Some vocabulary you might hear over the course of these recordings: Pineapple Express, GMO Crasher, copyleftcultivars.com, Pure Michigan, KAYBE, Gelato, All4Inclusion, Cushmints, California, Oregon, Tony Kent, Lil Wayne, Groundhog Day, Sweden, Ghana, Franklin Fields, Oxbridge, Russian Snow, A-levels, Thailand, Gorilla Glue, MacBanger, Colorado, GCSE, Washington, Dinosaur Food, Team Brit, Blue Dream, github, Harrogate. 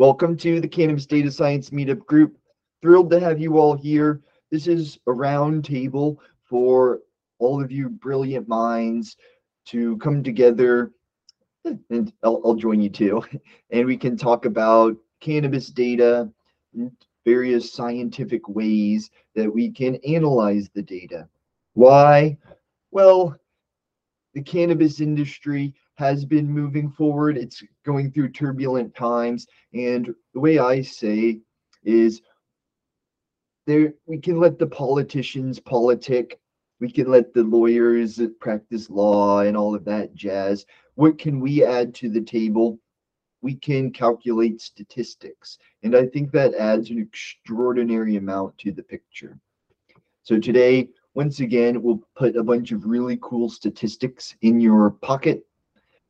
Welcome to the Cannabis Data Science Meetup Group. Thrilled to have you all here. This is a round table for all of you brilliant minds to come together, and I'll join you too, and we can talk about cannabis data, various scientific ways that we can analyze the data. Why? Well, the cannabis industry has been moving forward. It's going through turbulent times, and the way I say is there, we can let the politicians politic, we can let the lawyers practice law and all of that jazz. What can we add to the table? We can calculate statistics, and I think that adds an extraordinary amount to the picture. So today, once again, we'll put a bunch of really cool statistics in your pocket,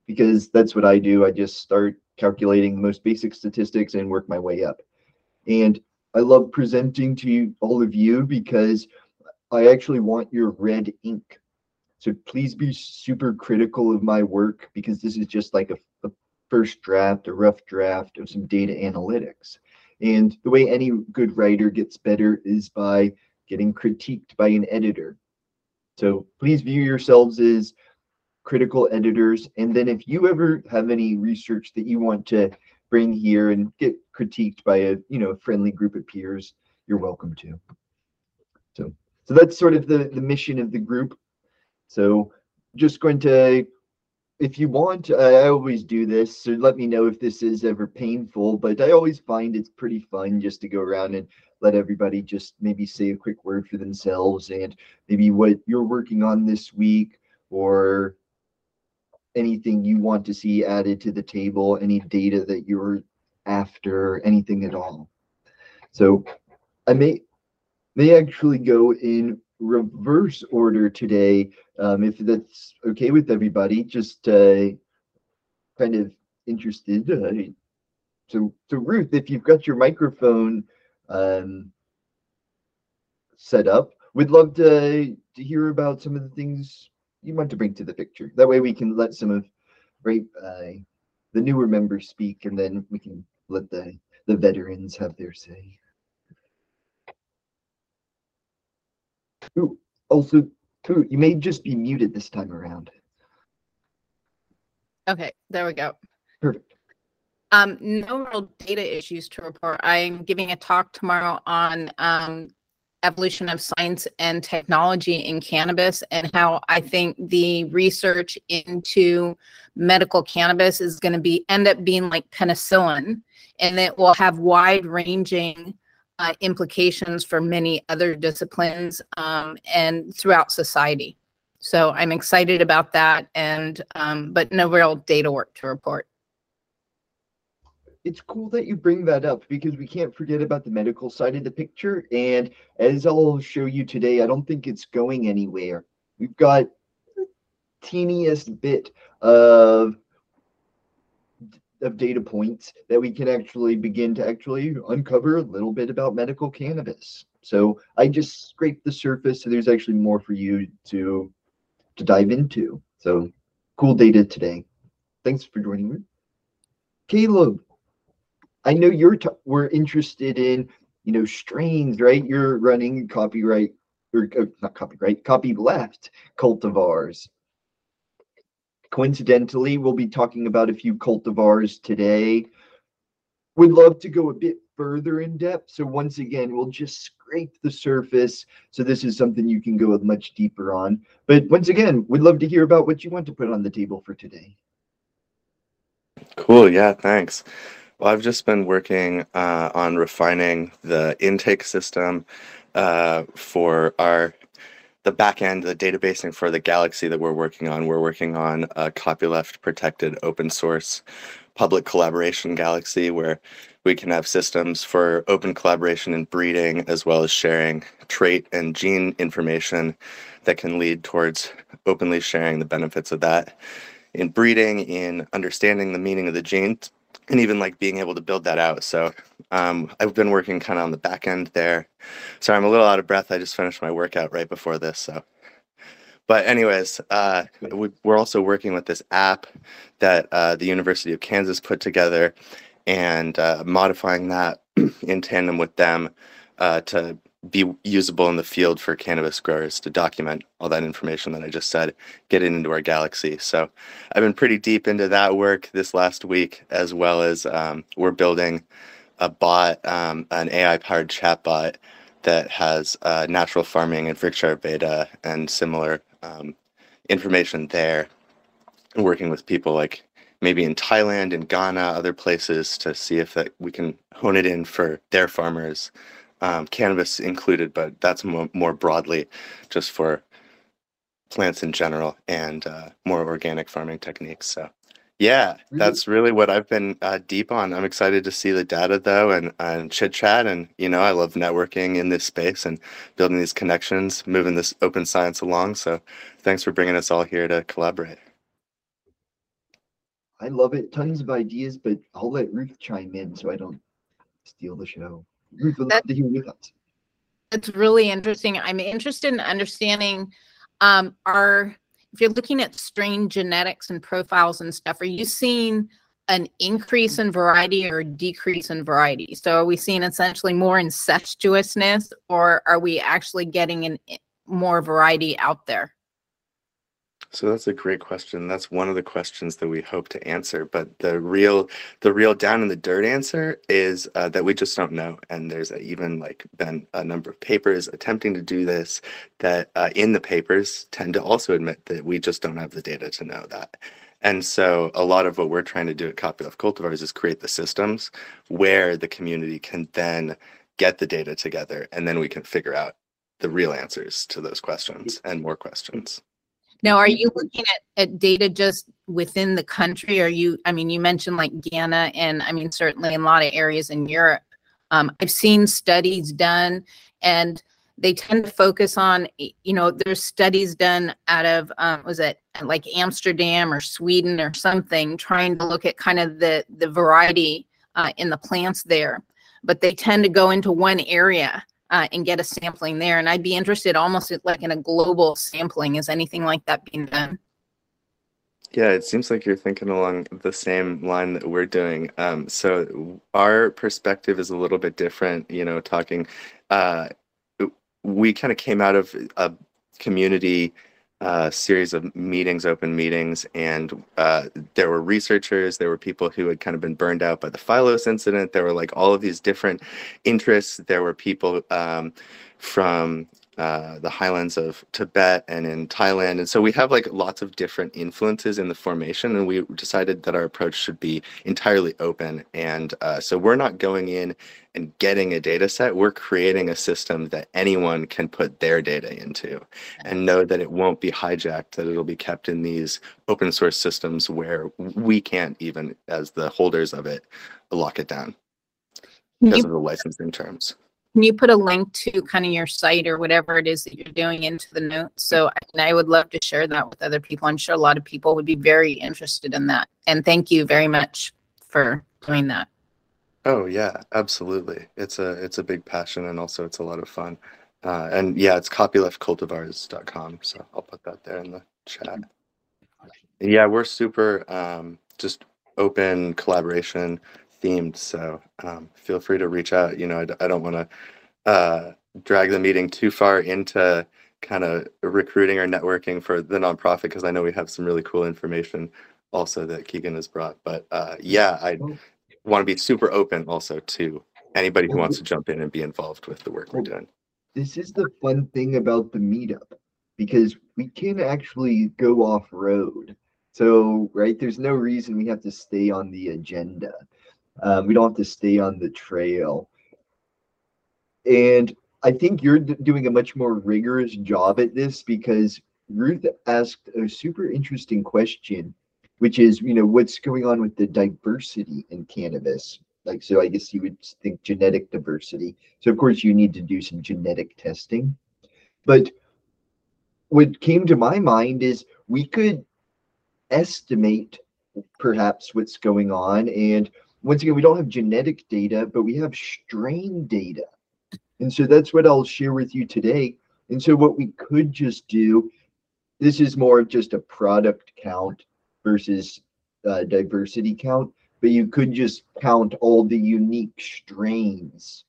because that's what I do. I just start calculating the most basic statistics and work my way up. And I love presenting to you, all of you, because I actually want your red ink. So please be super critical of my work, because this is just like a first draft, a rough draft of some data analytics. And the way any good writer gets better is by getting critiqued by an editor. So please view yourselves as critical editors. And then if you ever have any research that you want to bring here and get critiqued by a friendly group of peers, you're welcome to. So that's sort of the mission of the group. So just going to, if you want, I always do this, so let me know if this is ever painful, but I always find it's pretty fun just to go around and let everybody just maybe say a quick word for themselves and maybe what you're working on this week, or anything you want to see added to the table, any data that you're after, anything at all. So I may actually go in reverse order today, if that's okay with everybody, just kind of interested. So Ruth, if you've got your microphone set up, we'd love to hear about some of the things you want to bring to the picture. That way we can let some of the newer members speak, and then we can let the veterans have their say. Ooh, also, you may just be muted this time around. Okay, there we go. Perfect. No real data issues to report. I'm giving a talk tomorrow on evolution of science and technology in cannabis, and how I think the research into medical cannabis is going to be end up being like penicillin, and it will have wide-ranging implications for many other disciplines and throughout society. So I'm excited about that, and but no real data work to report. It's cool that you bring that up, because we can't forget about the medical side of the picture. And as I'll show you today, I don't think it's going anywhere. We've got the teeniest bit of data points that we can actually begin to actually uncover a little bit about medical cannabis. So I just scraped the surface, so there's actually more for you to dive into. So cool data today. Thanks for joining me. Caleb, I know we're interested in, strains, right? You're running Copyleft Cultivars. Coincidentally, we'll be talking about a few cultivars today. We'd love to go a bit further in depth. So once again, we'll just scrape the surface. So this is something you can go much deeper on. But once again, we'd love to hear about what you want to put on the table for today. Cool. Yeah, thanks. Well, I've just been working on refining the intake system for the back end, the databasing for the galaxy that we're working on. We're working on a Copyleft protected open source public collaboration galaxy where we can have systems for open collaboration and breeding, as well as sharing trait and gene information that can lead towards openly sharing the benefits of that in breeding, in understanding the meaning of the genes, and even like being able to build that out. So I've been working kind of on the back end there. Sorry, I'm a little out of breath. I just finished my workout right before this. So, but anyways, we're also working with this app that the University of Kansas put together, and modifying that in tandem with them to be usable in the field for cannabis growers, to document all that information that I just said, get it into our galaxy. So I've been pretty deep into that work this last week, as well as we're building a bot, an AI-powered chatbot that has natural farming and Ayurveda and similar information there, and working with people like maybe in Thailand and Ghana, other places, to see if that we can hone it in for their farmers, cannabis included, but that's more broadly just for plants in general and more organic farming techniques. So yeah, that's really what I've been deep on. I'm excited to see the data though, and chit chat, and you know, I love networking in this space and building these connections, moving this open science along. So thanks for bringing us all here to collaborate. I love it. Tons of ideas, but I'll let Ruth chime in so I don't steal the show. Ruth, I'd love to hear your thoughts. That's really interesting. I'm interested in understanding if you're looking at strain genetics and profiles and stuff, are you seeing an increase in variety or a decrease in variety? So are we seeing essentially more incestuousness, or are we actually getting more variety out there? So that's a great question. That's one of the questions that we hope to answer. But the real down in the dirt answer is that we just don't know. And there's even like been a number of papers attempting to do this that in the papers tend to also admit that we just don't have the data to know that. And so a lot of what we're trying to do at Copyleft Cultivars is create the systems where the community can then get the data together, and then we can figure out the real answers to those questions and more questions. Now, are you looking at data just within the country? Are you, I mean, you mentioned like Ghana, and I mean, certainly in a lot of areas in Europe, I've seen studies done, and they tend to focus on, you know, there's studies done out of, was it like Amsterdam or Sweden or something, trying to look at kind of the variety in the plants there, but they tend to go into one area and get a sampling there. And I'd be interested almost like in a global sampling. Is anything like that being done? Yeah, it seems like you're thinking along the same line that we're doing. So our perspective is a little bit different, you know, talking. We kind of came out of a community series of meetings, open meetings, and there were researchers, there were people who had kind of been burned out by the Phylos incident, there were like all of these different interests, there were people from the highlands of Tibet and in Thailand, and so we have like lots of different influences in the formation, and we decided that our approach should be entirely open, and so we're not going in and getting a data set, we're creating a system that anyone can put their data into and know that it won't be hijacked, that it'll be kept in these open source systems where we can't even, as the holders of it, lock it down because of the licensing terms. Can you put a link to kind of your site or whatever it is that you're doing into the notes? So I would love to share that with other people. I'm sure a lot of people would be very interested in that. And thank you very much for doing that. Oh yeah, absolutely. It's a big passion, and also it's a lot of fun. And yeah, it's copyleftcultivars.com. So I'll put that there in the chat. Yeah, we're super just open collaboration themed, so feel free to reach out. You know, I don't want to drag the meeting too far into kind of recruiting or networking for the nonprofit, because I know we have some really cool information also that Keegan has brought. But yeah, I want to be super open also to anybody who wants to jump in and be involved with the work we're doing. This is the fun thing about the meetup, because we can actually go off-road. So, right, there's no reason we have to stay on the agenda. We don't have to stay on the trail. And I think you're doing a much more rigorous job at this, because Ruth asked a super interesting question, which is, you know, what's going on with the diversity in cannabis? Like, so I guess you would think genetic diversity. So, of course, you need to do some genetic testing. But what came to my mind is we could estimate perhaps what's going on, and once again, we don't have genetic data, but we have strain data. And so that's what I'll share with you today. And so what we could just do, this is more of just a product count versus diversity count, but you could just count all the unique strains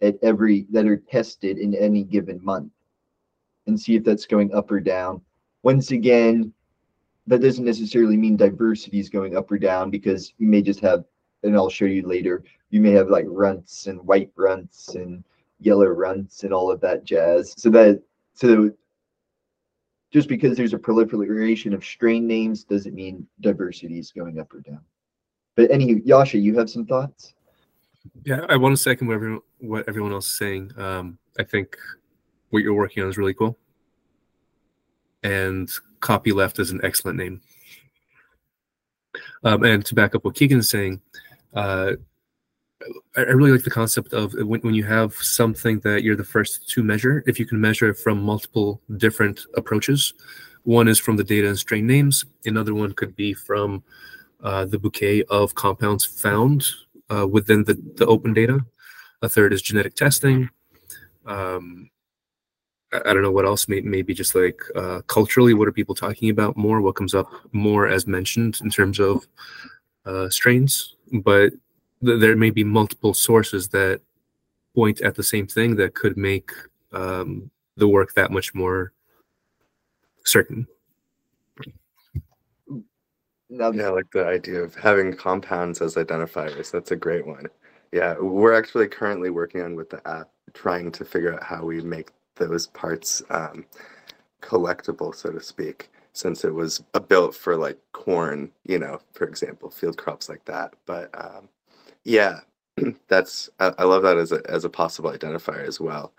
at every that are tested in any given month and see if that's going up or down. Once again, that doesn't necessarily mean diversity is going up or down, because you may just have, and I'll show you later, you may have like runts and white runts and yellow runts and all of that jazz. So just because there's a proliferation of strain names doesn't mean diversity is going up or down. But anyway, Yasha, you have some thoughts? Yeah, I want to second what everyone else is saying. I think what you're working on is really cool. And Copyleft is an excellent name. And to back up what Keegan's saying, I really like the concept of when you have something that you're the first to measure, if you can measure from multiple different approaches. One is from the data and strain names. Another one could be from the bouquet of compounds found within the open data. A third is genetic testing. I don't know what else, maybe just like culturally, what are people talking about more? What comes up more as mentioned in terms of strains? But there may be multiple sources that point at the same thing that could make the work that much more certain. Yeah, I like the idea of having compounds as identifiers. That's a great one. Yeah, we're actually currently working on with the app, trying to figure out how we make those parts collectible, so to speak, since it was built for like corn, you know, for example, field crops like that. But yeah, that's, I love that as a possible identifier as well.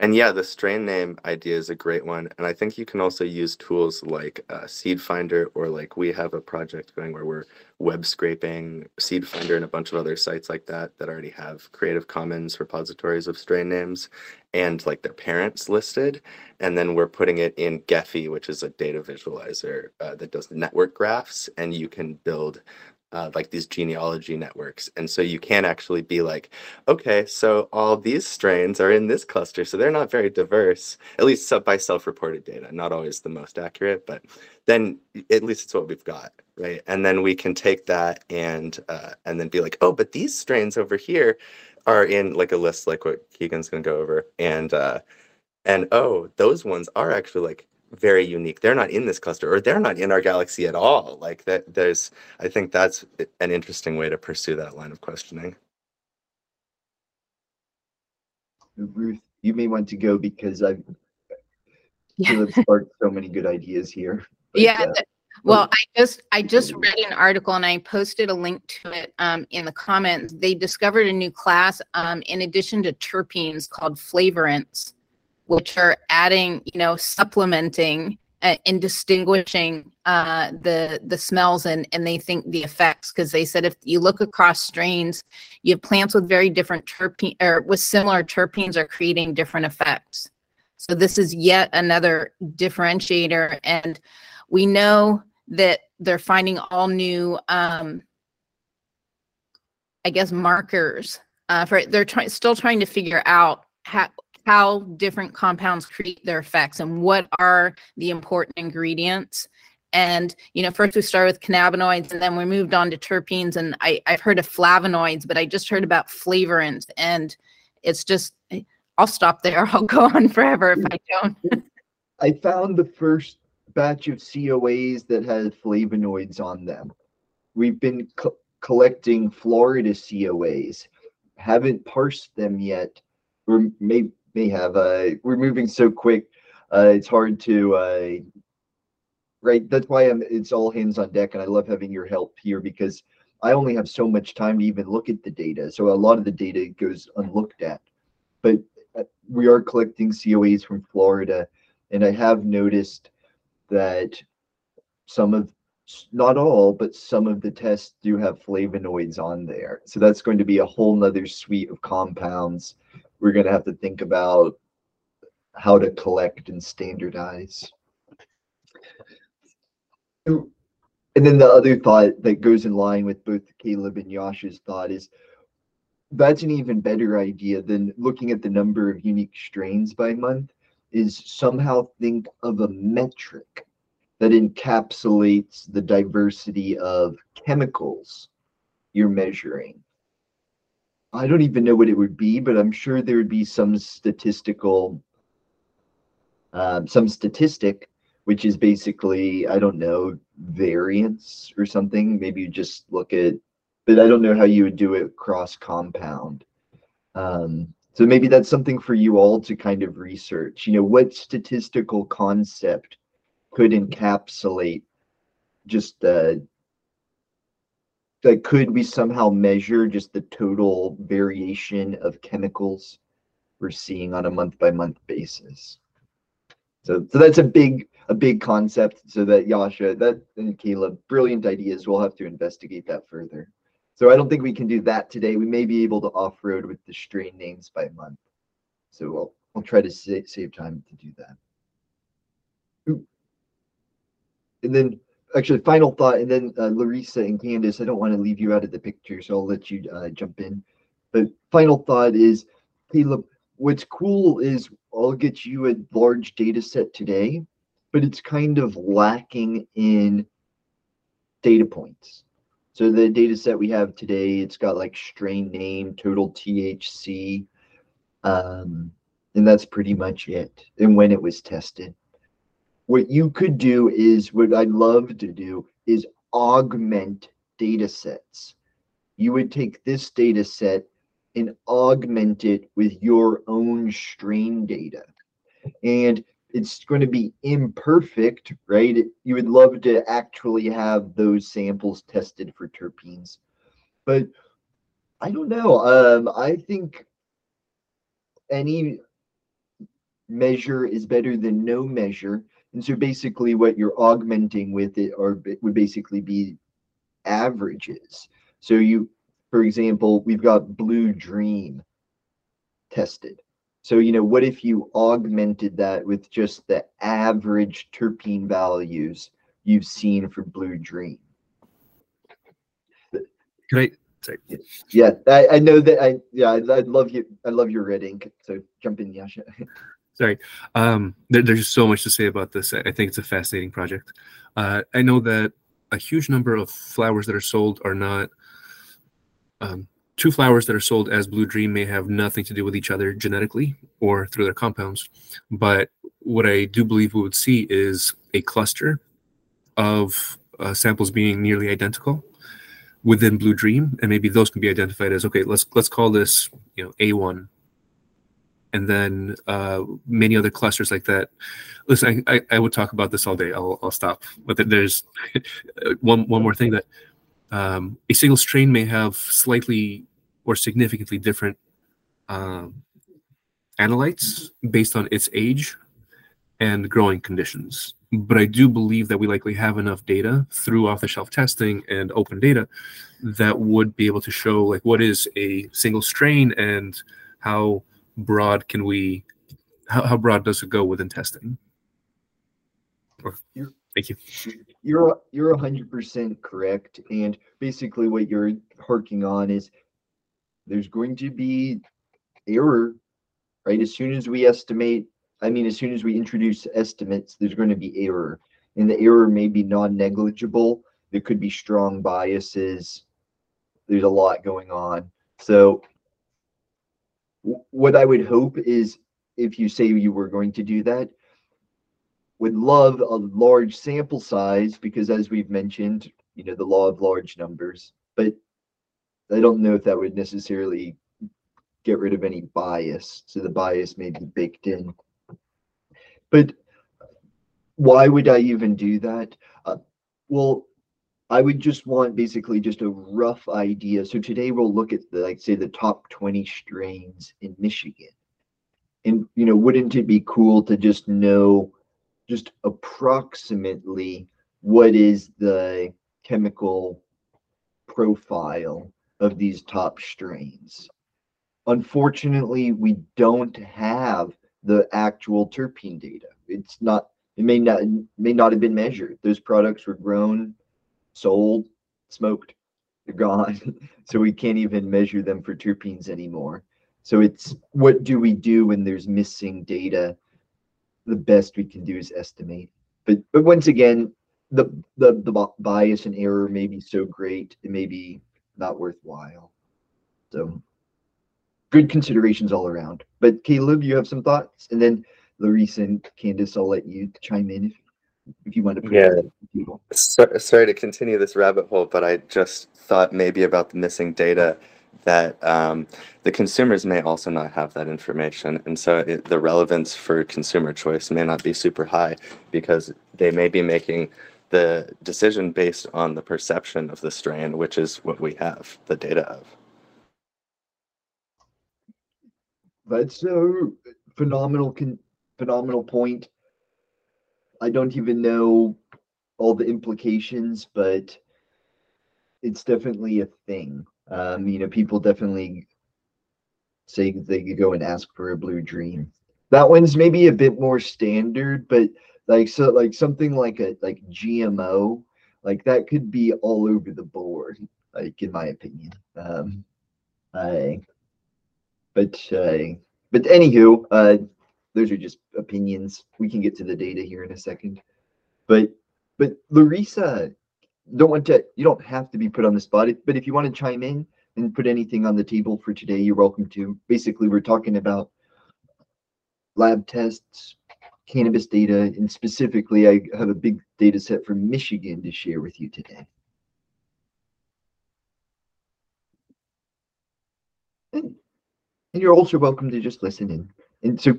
And yeah, the strain name idea is a great one. And I think you can also use tools like SeedFinder, or like we have a project going where we're web scraping SeedFinder and a bunch of other sites like that already have Creative Commons repositories of strain names and like their parents listed. And then we're putting it in Gephi, which is a data visualizer that does network graphs, and you can build like these genealogy networks. And so you can actually be like, okay, so all these strains are in this cluster, so they're not very diverse, at least by self-reported data, not always the most accurate, but then at least it's what we've got, right? And then we can take that and then be like, oh, but these strains over here are in like a list, like what Keegan's gonna go over, and oh, those ones are actually like very unique. They're not in this cluster, or they're not in our galaxy at all. Like that, there's, I think that's an interesting way to pursue that line of questioning. Ruth, you may want to go because I've sparked so many good ideas here. But, yeah. Well, I just read an article and I posted a link to it in the comments. They discovered a new class in addition to terpenes called flavorants, which are adding, you know, supplementing and distinguishing the smells and they think the effects, because they said if you look across strains, you have plants with very different terpene or with similar terpenes are creating different effects. So this is yet another differentiator, and we know that they're finding all new, markers for it. They're still trying to figure out how different compounds create their effects and what are the important ingredients. And, you know, first we started with cannabinoids and then we moved on to terpenes, and I've heard of flavonoids, but I just heard about flavorants, and it's just, I'll stop there. I'll go on forever if I don't. I found the first batch of COAs that had flavonoids on them. We've been collecting Florida COAs, haven't parsed them yet, or maybe, we're moving so quick, it's hard to right, that's why it's all hands on deck, and I love having your help here because I only have so much time to even look at the data, so a lot of the data goes unlooked at. But we are collecting COAs from Florida, and I have noticed that not all, but some of the tests do have flavonoids on there, so that's going to be a whole nother suite of compounds we're going to have to think about how to collect and standardize. And then the other thought that goes in line with both Caleb and Yasha's thought is that's an even better idea than looking at the number of unique strains by month, is somehow think of a metric that encapsulates the diversity of chemicals you're measuring. I don't even know what it would be, but I'm sure there would be some statistical, some statistic, which is basically, I don't know, variance or something. Maybe you just look at, but I don't know how you would do it cross compound. So maybe that's something for you all to kind of research, you know, what statistical concept could encapsulate just like, could we somehow measure just the total variation of chemicals we're seeing on a month-by-month basis? So that's a big concept. So that Yasha, that and Caleb, brilliant ideas. We'll have to investigate that further. So I don't think we can do that today. We may be able to off-road with the strain names by month. So we'll try to save time to do that. Ooh. And then, actually, final thought, and then Larissa and Candace, I don't want to leave you out of the picture, so I'll let you jump in. But final thought is, Caleb, what's cool is I'll get you a large data set today, but it's kind of lacking in data points. So the data set we have today, it's got like strain name, total THC, and that's pretty much it, and when it was tested. What you could do is, what I'd love to do is augment data sets. You would take this data set and augment it with your own strain data. And it's going to be imperfect, right? You would love to actually have those samples tested for terpenes. But I don't know. I think any measure is better than no measure. And so basically what you're augmenting with it would basically be averages. So you, for example, we've got Blue Dream tested. So, you know, what if you augmented that with just the average terpene values you've seen for Blue Dream? Great. Yeah, I know that I love your red ink. So jump in, Yasha. Sorry. There's just so much to say about this. I think it's a fascinating project. I know that a huge number of flowers that are sold are not, two flowers that are sold as Blue Dream may have nothing to do with each other genetically or through their compounds. But what I do believe we would see is a cluster of samples being nearly identical within Blue Dream. And maybe those can be identified as, okay, let's call this, you know, A1. And then many other clusters like that. Listen, I would talk about this all day. I'll stop. But there's one more thing that a single strain may have slightly or significantly different analytes based on its age and growing conditions. But I do believe that we likely have enough data through off-the-shelf testing and open data that would be able to show like what is a single strain and how broad can we, how broad does it go within testing? Thank you. You're 100% correct. And basically what you're harking on is there's going to be error, right? As soon as we estimate, I mean, as soon as we introduce estimates, there's going to be error. And the error may be non-negligible. There could be strong biases. There's a lot going on. So what I would hope is if you say you were going to do that, would love a large sample size because as we've mentioned, you know, the law of large numbers, but I don't know if that would necessarily get rid of any bias. So the bias may be baked in, but why would I even do that? Well, I would just want basically just a rough idea. So today we'll look at the, like say the top 20 strains in Michigan. And, you know, wouldn't it be cool to just know just approximately what is the chemical profile of these top strains? Unfortunately, we don't have the actual terpene data. It's not, it may not have been measured. Those products were grown, sold, smoked, they're gone. So we can't even measure them for terpenes anymore. So it's what do we do when there's missing data? The best we can do is estimate. But once again, the bias and error may be so great, it may be not worthwhile. So good considerations all around. But Caleb, you have some thoughts? And then Larissa and Candace, I'll let you chime in if you want to. Yeah. So, sorry to continue this rabbit hole, but I just thought maybe about the missing data that the consumers may also not have that information. And so the relevance for consumer choice may not be super high because they may be making the decision based on the perception of the strain, which is what we have the data of. That's a phenomenal point. I don't even know all the implications, but it's definitely a thing. You know, people definitely say they could go and ask for a Blue Dream. That one's maybe a bit more standard, but like, so like something like a, like GMO, like that could be all over the board, like in my opinion. But anywho, those are just opinions. We can get to the data here in a second. But Larissa, you don't have to be put on the spot, but if you want to chime in and put anything on the table for today, you're welcome to. Basically, we're talking about lab tests, cannabis data, and specifically, I have a big data set from Michigan to share with you today. And you're also welcome to just listen in. And so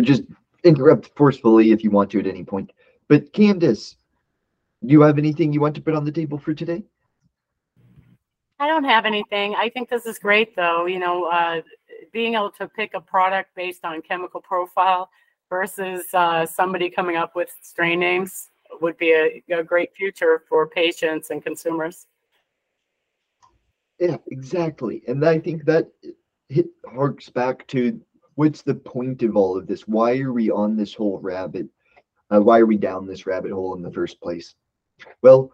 just interrupt forcefully if you want to at any point. But Candace, do you have anything you want to put on the table for today? I don't have anything. I think this is great, though. You know, being able to pick a product based on chemical profile versus somebody coming up with strain names would be a great future for patients and consumers. Yeah, exactly. And I think that it harks back to what's the point of all of this? Why are we on this whole rabbit? Why are we down this rabbit hole in the first place? Well,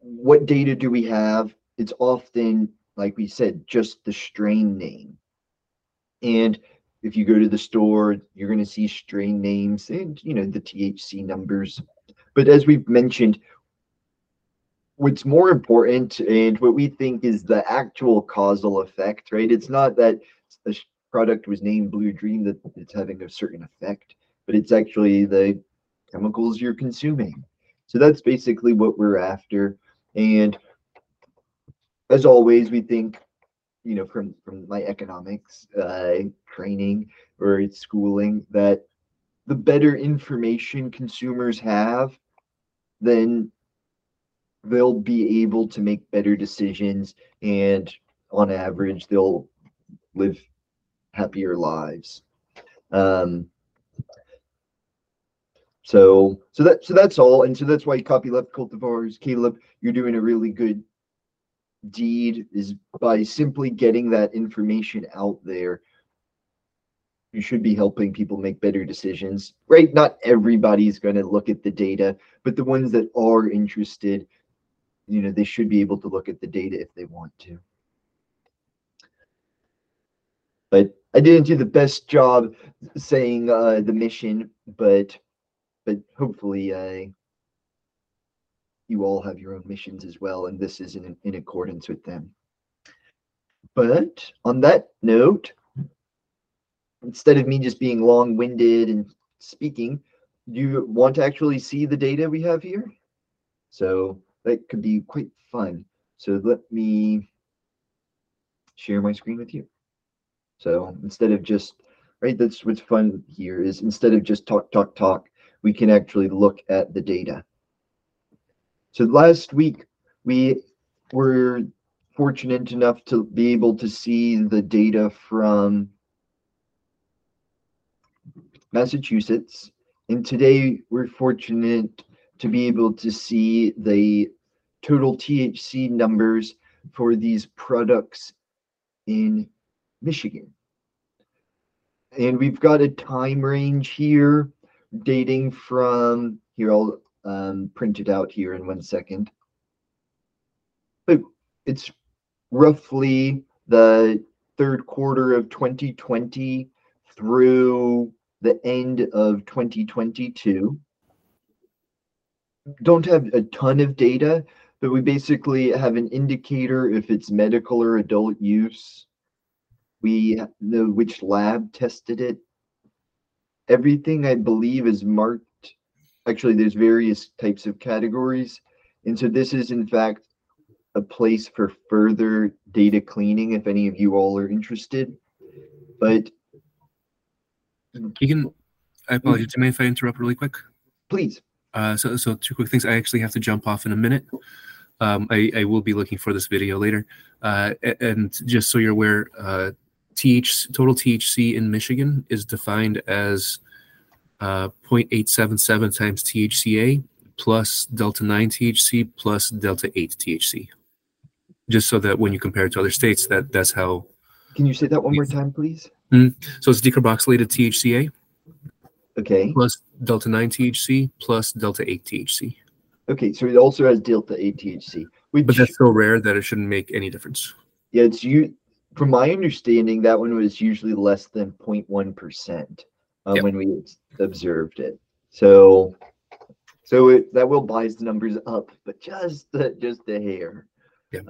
what data do we have? It's often, like we said, just the strain name. And if you go to the store, you're going to see strain names and, you know, the THC numbers. But as we've mentioned, what's more important and what we think is the actual causal effect, right? It's not that a product was named Blue Dream that it's having a certain effect, but it's actually the chemicals you're consuming. So that's basically what we're after. And as always, we think, you know, from my economics training or schooling, that the better information consumers have, then they'll be able to make better decisions, and on average, they'll live happier lives. So that's all, and so that's why Copyleft Cultivars, Caleb, you're doing a really good deed is by simply getting that information out there. You should be helping people make better decisions, right? Not everybody's going to look at the data, but the ones that are interested, you know, they should be able to look at the data if they want to. But I didn't do the best job saying the mission, but hopefully you all have your own missions as well, and this is in accordance with them. But on that note, instead of me just being long-winded and speaking, do you want to actually see the data we have here? So that could be quite fun. So let me share my screen with you. So instead of just, right, that's what's fun here is instead of just talk, we can actually look at the data. So last week, we were fortunate enough to be able to see the data from Massachusetts. And today we're fortunate to be able to see the total THC numbers for these products in Michigan. And we've got a time range here dating from here. I'll print it out here in 1 second. But it's roughly the third quarter of 2020 through the end of 2022. don't have a ton of data, but we basically have an indicator if it's medical or adult use. We know which lab tested it. Everything, I believe, is marked. Actually, there's various types of categories. And so this is, in fact, a place for further data cleaning if any of you all are interested. But Keegan, I apologize. Do you mind if I interrupt really quick? Please. So two quick things. I actually have to jump off in a minute. I will be looking for this video later. And just so you're aware, total THC in Michigan is defined as 0.877 times THCA plus delta 9 THC plus delta 8 THC. Just so that when you compare it to other states, that's how. Can you say that one more time, please? So it's decarboxylated THCA. Okay. Plus delta 9 THC plus delta 8 THC. Okay, so it also has delta 8 THC. But that's so rare that it shouldn't make any difference. Yeah, from my understanding, that one was usually less than 0.1% when we observed it. So that will bias the numbers up, but just the hair. Yeah.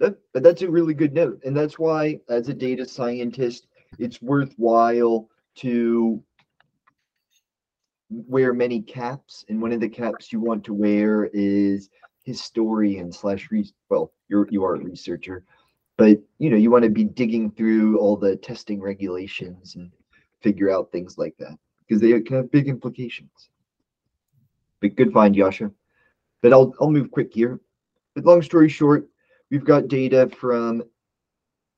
But that's a really good note, and that's why, as a data scientist, it's worthwhile to wear many caps, and one of the caps you want to wear is historian / you are a researcher, but you want to be digging through all the testing regulations and figure out things like that, because they can have big implications. But good find, Yasha. But I'll move quick here. But long story short, we've got data from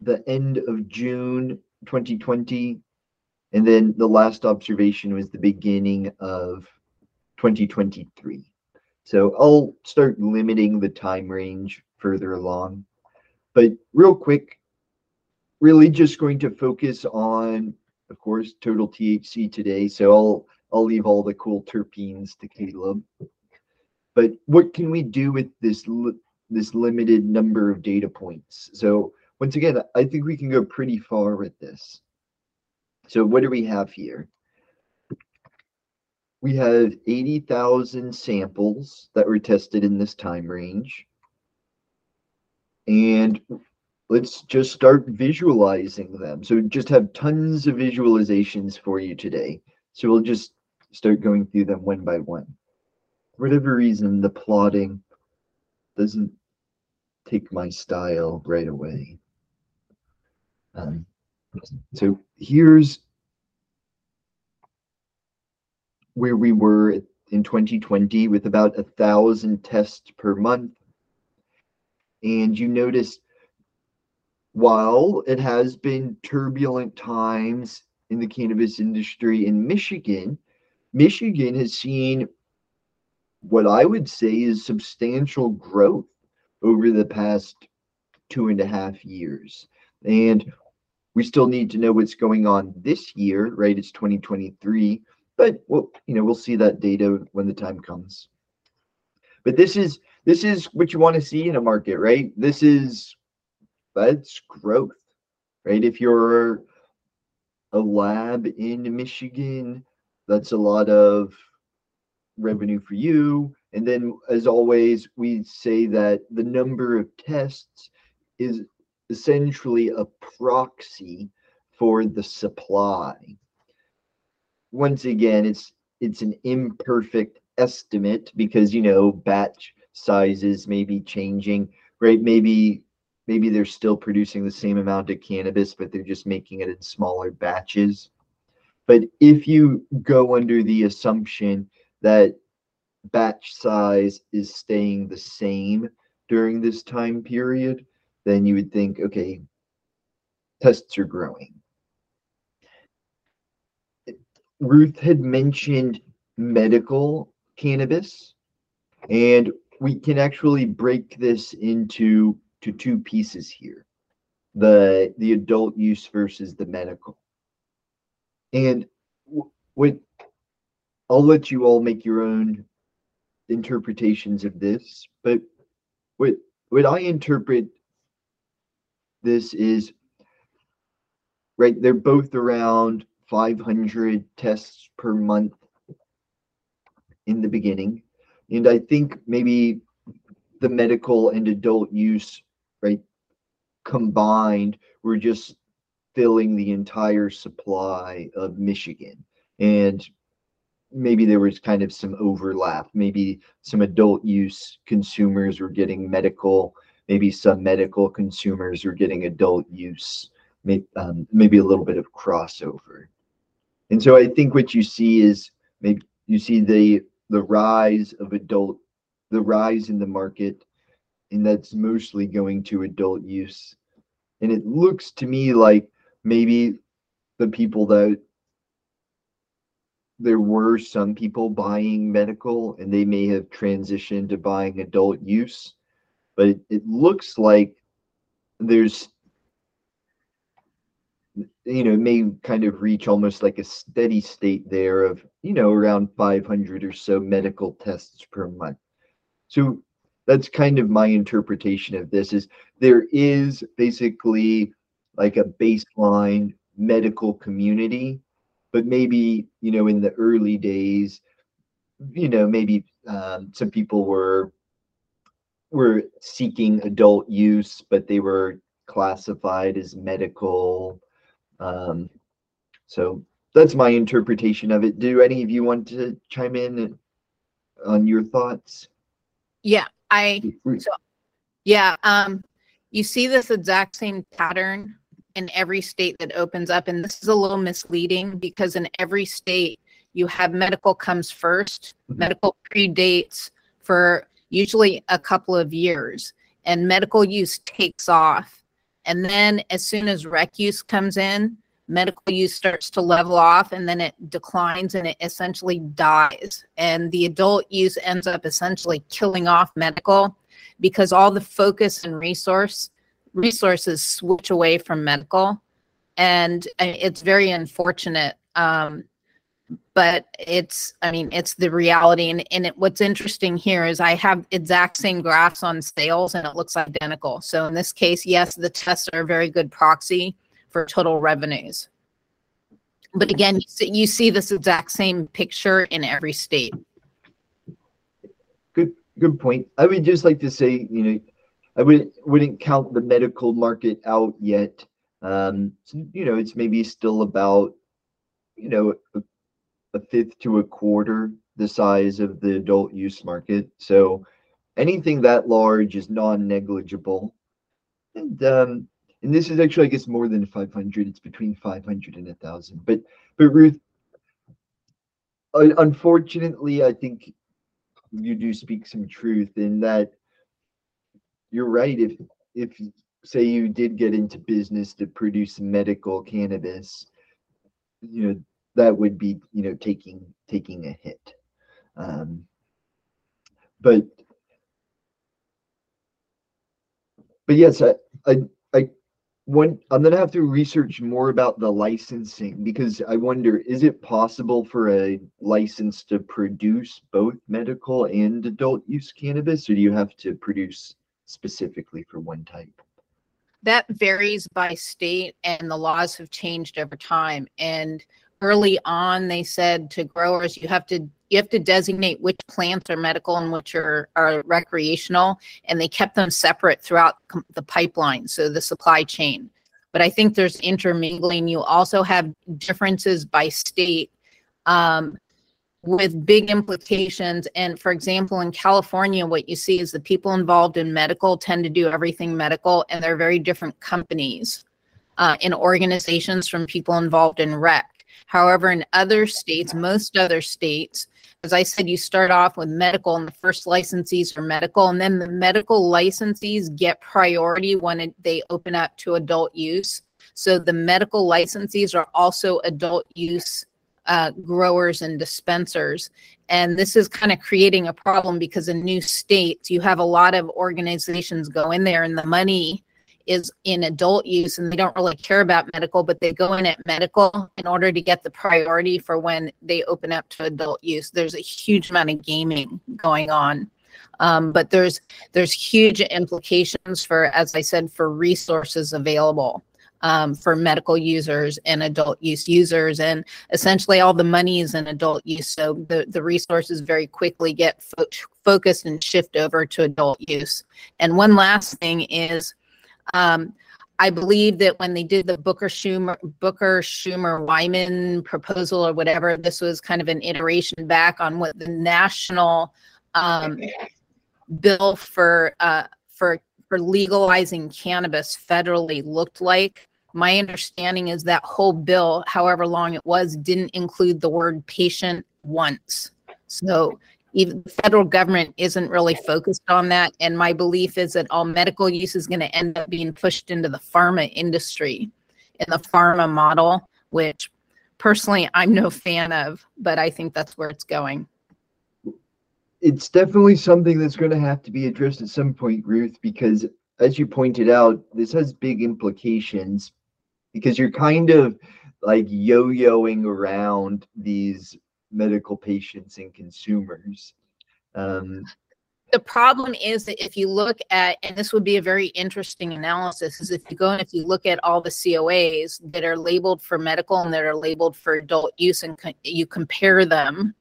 the end of June 2020. And then the last observation was the beginning of 2023. So I'll start limiting the time range further along. But real quick, really just going to focus on, of course, total THC today. So I'll leave all the cool terpenes to Caleb. But what can we do with this limited number of data points? So once again, I think we can go pretty far with this. So what do we have here? We have 80,000 samples that were tested in this time range. And let's just start visualizing them. So just have tons of visualizations for you today. So we'll just start going through them one by one. For whatever reason, the plotting doesn't take my style right away. So here's where we were in 2020 with about 1,000 tests per month. And you notice, while it has been turbulent times in the cannabis industry in Michigan, Michigan has seen what I would say is substantial growth over the past 2.5 years. And we still need to know what's going on this year, right? It's 2023, but we'll see that data when the time comes. But this is what you want to see in a market, right? That's growth, right? If you're a lab in Michigan, that's a lot of revenue for you. And then, as always, we say that the number of tests is essentially a proxy for the supply. Once again, it's an imperfect estimate because batch sizes may be changing, right? Maybe they're still producing the same amount of cannabis, but they're just making it in smaller batches. But if you go under the assumption that batch size is staying the same during this time period, then you would think, okay, tests are growing. Ruth had mentioned medical cannabis, and we can actually break this into two pieces here, the adult use versus the medical. And I'll let you all make your own interpretations of this, but what I interpret this is, right, they're both around 500 tests per month. in the beginning. And I think maybe the medical and adult use, right, combined, we're just filling the entire supply of Michigan. And maybe there was kind of some overlap. Maybe some adult use consumers were getting medical, maybe some medical consumers were getting adult use, maybe a little bit of crossover. And so I think what you see is maybe you see the rise of adult, the rise in the market, and that's mostly going to adult use. And it looks to me like maybe the people that there were some people buying medical and they may have transitioned to buying adult use, but it looks like there's, you know, it may kind of reach almost like a steady state there of, you know, around 500 or so medical tests per month. So that's kind of my interpretation of this, is there is basically like a baseline medical community, but maybe, you know, in the early days, you know, maybe some people were seeking adult use, but they were classified as medical. So that's my interpretation of it. Do any of you want to chime in on your thoughts? Yeah, you see this exact same pattern in every state that opens up, and this is a little misleading because in every state you have medical comes first. Mm-hmm. Medical predates for usually a couple of years, and medical use takes off. And then as soon as rec use comes in, medical use starts to level off, and then it declines and it essentially dies. And the adult use ends up essentially killing off medical because all the focus and resources switch away from medical. And it's very unfortunate, but it's the reality. And what's interesting here is I have exact same graphs on sales and it looks identical. So in this case, yes, the tests are a very good proxy for total revenues. But again, you see this exact same picture in every state. Good point. I would just like to say, you know, I wouldn't count the medical market out yet. You know, it's maybe still about, you know, a fifth to a quarter the size of the adult use market. So anything that large is non-negligible. And this is actually, I guess, more than 500. It's between 500 and 1,000. But Ruth, unfortunately, I think you do speak some truth in that you're right. If say you did get into business to produce medical cannabis, you know, that would be, you know, taking a hit. But yes, I'm going to have to research more about the licensing, because I wonder, is it possible for a license to produce both medical and adult use cannabis, or do you have to produce specifically for one type? That varies by state, and the laws have changed over time. And early on, they said to growers, you have to designate which plants are medical and which are recreational, and they kept them separate throughout the pipeline, so the supply chain. But I think there's intermingling. You also have differences by state with big implications. And for example, in California, what you see is the people involved in medical tend to do everything medical, and they're very different companies and organizations from people involved in rec. However, in other states, most other states, as I said, you start off with medical, and the first licensees are medical, and then the medical licensees get priority when they open up to adult use. So the medical licensees are also adult use growers and dispensers. And this is kind of creating a problem, because in new states, you have a lot of organizations go in there, and the money is in adult use, and they don't really care about medical, but they go in at medical in order to get the priority for when they open up to adult use. There's a huge amount of gaming going on, but there's huge implications for, as I said, for resources available. for medical users and adult use users. And essentially all the money is in adult use. So the resources very quickly get focused and shift over to adult use. And one last thing is, I believe that when they did the Booker Schumer Wyman proposal or whatever, this was kind of an iteration back on what the national bill for legalizing cannabis federally looked like. My understanding is that whole bill, however long it was, didn't include the word patient once. So even the federal government isn't really focused on that. And my belief is that all medical use is going to end up being pushed into the pharma industry and the pharma model, which personally I'm no fan of, but I think that's where it's going. It's definitely something that's going to have to be addressed at some point, Ruth, because as you pointed out, this has big implications because you're kind of like yo-yoing around these medical patients and consumers. The problem is that if you look at, and this would be a very interesting analysis, is if you go and if you look at all the COAs that are labeled for medical and that are labeled for adult use and you compare them,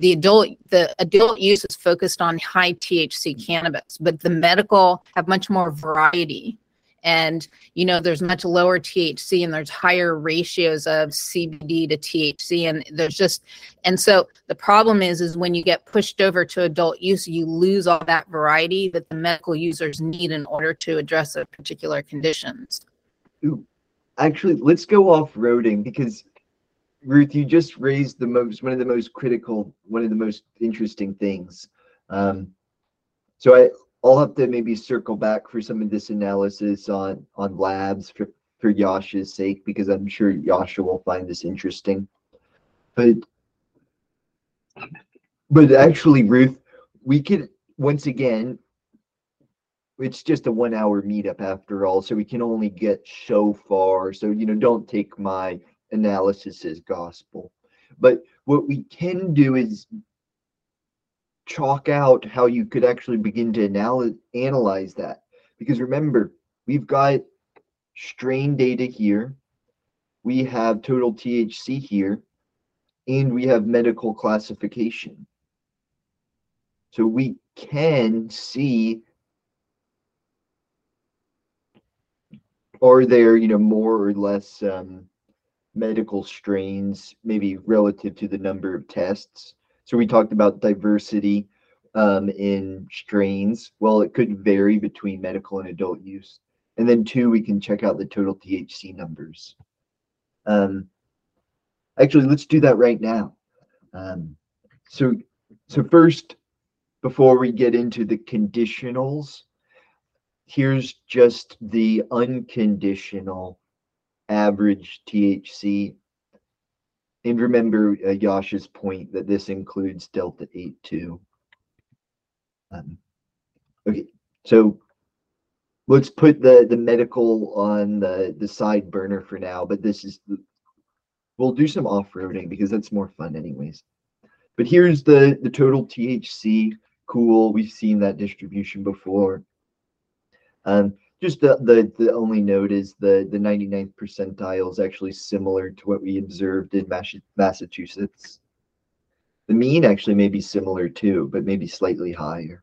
the adult use is focused on high THC cannabis, but the medical have much more variety. And, you know, there's much lower THC and there's higher ratios of CBD to THC. And there's just, and so the problem is when you get pushed over to adult use, you lose all that variety that the medical users need in order to address their particular conditions. Ooh, actually, let's go off-roading because, Ruth, you just raised one of the most interesting things. I'll have to maybe circle back for some of this analysis on labs for Yasha's sake, because I'm sure Yasha will find this interesting. But actually, Ruth, we could, once again, it's just a 1 hour meetup after all, so we can only get so far. So, you know, don't take my analysis as gospel. But what we can do is chalk out how you could actually begin to analyze that. Because remember, we've got strain data here, we have total THC here, and we have medical classification. So we can see, are there, you know, more or less medical strains, maybe relative to the number of tests. So we talked about diversity in strains. Well, it could vary between medical and adult use. And then two, we can check out the total THC numbers. Actually, let's do that right now. So first, before we get into the conditionals, here's just the unconditional average THC. And remember Yasha's point that this includes Delta 8 too. Okay, so let's put the medical on the side burner for now, but this is, we'll do some off-roading because that's more fun anyways. But here's the total THC. Cool, we've seen that distribution before. Just the only note is the 99th percentile is actually similar to what we observed in Massachusetts. The mean actually may be similar too, but maybe slightly higher.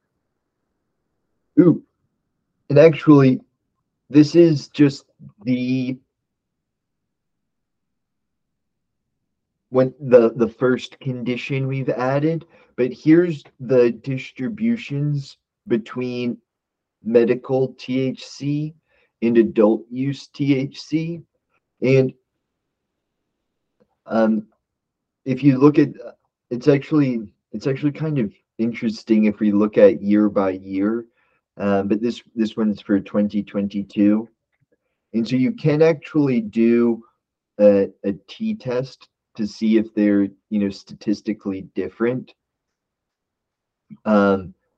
Ooh, and actually, this is just the first condition we've added, but here's the distributions between medical THC and adult use THC. And if you look at, it's actually kind of interesting if we look at year by year, but this one's for 2022. And so you can actually do a t-test to see if they're, you know, statistically different.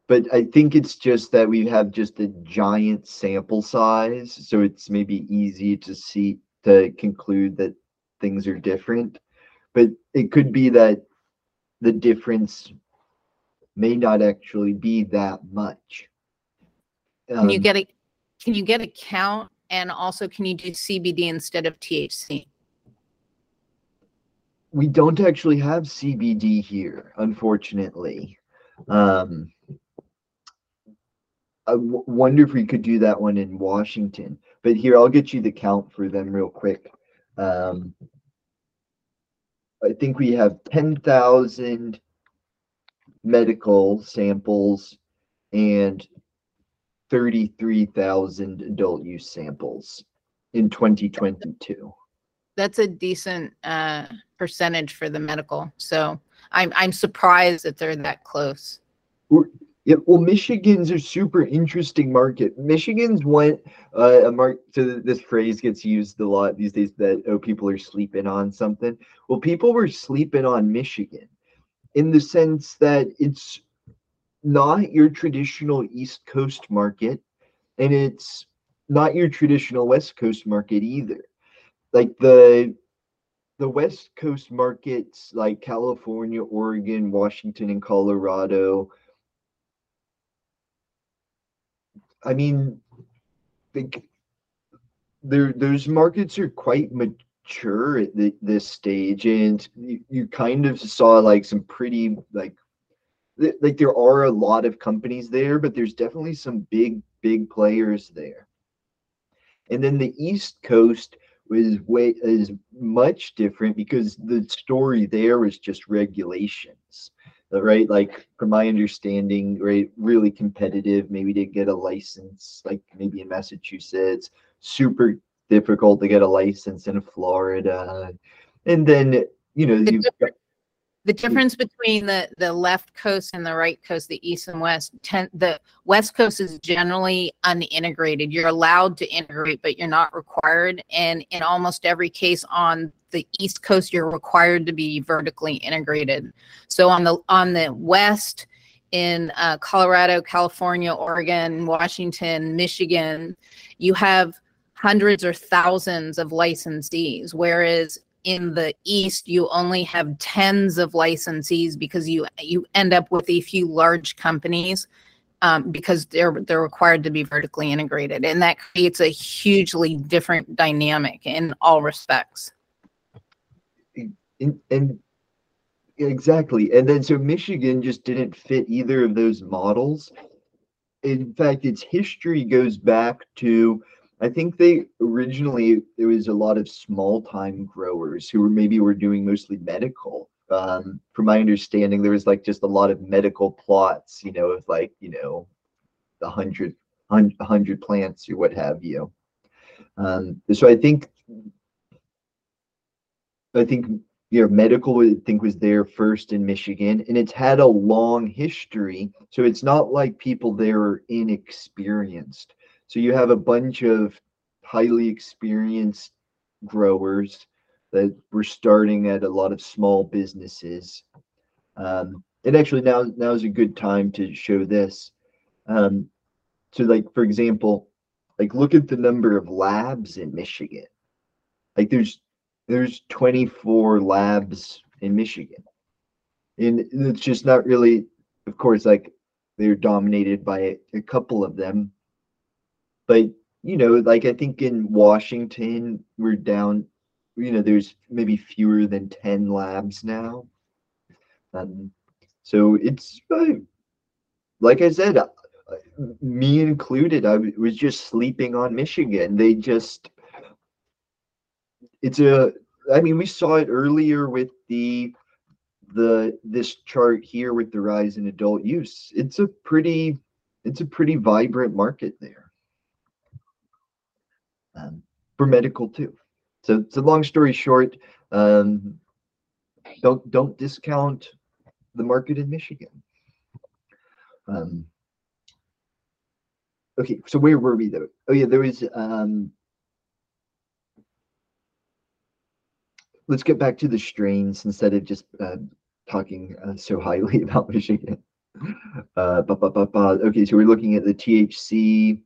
But I think it's just that we have just a giant sample size, so it's maybe easy to see, to conclude that things are different. But it could be that the difference may not actually be that much. Can you get a count And also, can you do CBD instead of THC? We don't actually have CBD here, unfortunately. I wonder if we could do that one in Washington. But here, I'll get you the count for them real quick. I think we have 10,000 medical samples and 33,000 adult use samples in 2022. That's a decent percentage for the medical. So I'm surprised that they're that close. Yeah, well, Michigan's a super interesting market. Michigan's went so this phrase gets used a lot these days that, oh, people are sleeping on something. Well, people were sleeping on Michigan in the sense that it's not your traditional East Coast market, and it's not your traditional West Coast market either. Like the West Coast markets, like California, Oregon, Washington, and Colorado, I mean, those markets are quite mature at this stage, and you kind of saw like some pretty like there are a lot of companies there, but there's definitely some big players there. And then the East Coast was much different because the story there was just regulations. Right, like from my understanding, right, really competitive, maybe didn't get a license, like maybe in Massachusetts, super difficult to get a license in Florida. And then, you know, the difference between the left coast and the right coast, the east and west, the west coast is generally unintegrated. You're allowed to integrate, but you're not required. And in almost every case on the east coast, you're required to be vertically integrated. So on the west, in Colorado, California, Oregon, Washington, Michigan, you have hundreds or thousands of licensees, whereas in the East, you only have tens of licensees because you end up with a few large companies because they're required to be vertically integrated. And that creates a hugely different dynamic in all respects. And exactly. And then so Michigan just didn't fit either of those models. In fact, its history goes back to, I think originally there was a lot of small time growers who were doing mostly medical. From my understanding, there was like just a lot of medical plots, you know, of like, you know, 100 plants or what have you. So I think your medical was there first in Michigan, and it's had a long history. So it's not like people there are inexperienced. So you have a bunch of highly experienced growers that were starting at a lot of small businesses. And actually now is a good time to show this. So like, for example, like look at the number of labs in Michigan. Like there's 24 labs in Michigan. And it's just not really, of course, like they're dominated by a couple of them. But, you know, like I think in Washington, we're down, you know, there's maybe fewer than 10 labs now. So it's, like I said, me included, I was just sleeping on Michigan. They just, I mean, we saw it earlier with this chart here with the rise in adult use. It's a pretty vibrant market there. For medical too. So it's a long story short, don't discount the market in Michigan. Okay, so where were we though? Oh yeah, there was, let's get back to the strains instead of just talking so highly about Michigan. Okay, so we're looking at the THC.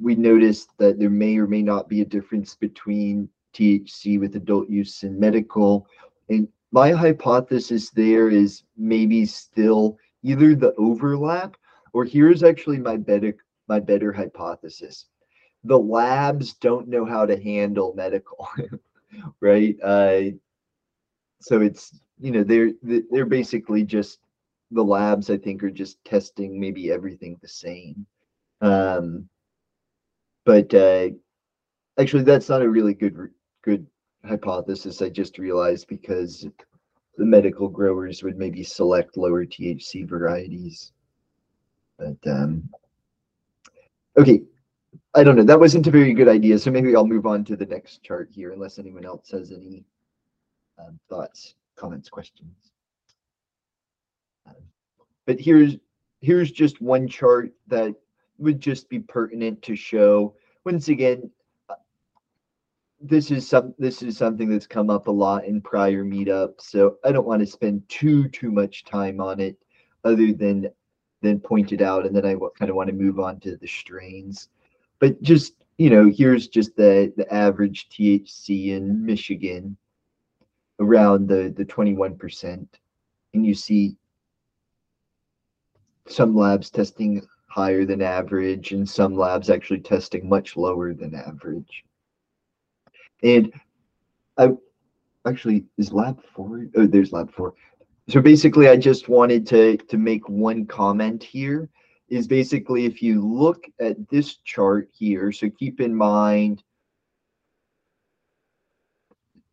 We noticed that there may or may not be a difference between THC with adult use and medical. And my hypothesis there is maybe still either the overlap, or here's actually my better hypothesis. the labs don't know how to handle medical, right? So it's, you know, they're basically just, the labs, I think, are just testing maybe everything the same. Actually, that's not a really good hypothesis, I just realized, because the medical growers would maybe select lower THC varieties. But okay, I don't know. That wasn't a very good idea, so maybe I'll move on to the next chart here, unless anyone else has any thoughts, comments, questions. But here's just one chart that would just be pertinent to show. Once again, this is something that's come up a lot in prior meetups, so I don't want to spend too much time on it, other than point it out, and then I kind of want to move on to the strains. But just, you know, here's just the average THC in Michigan, around the 21%, and you see some labs testing higher than average and some labs actually testing much lower than average. And I actually, is lab 4? Oh, there's lab 4. So basically I just wanted to make one comment here, is basically if you look at this chart here, so keep in mind,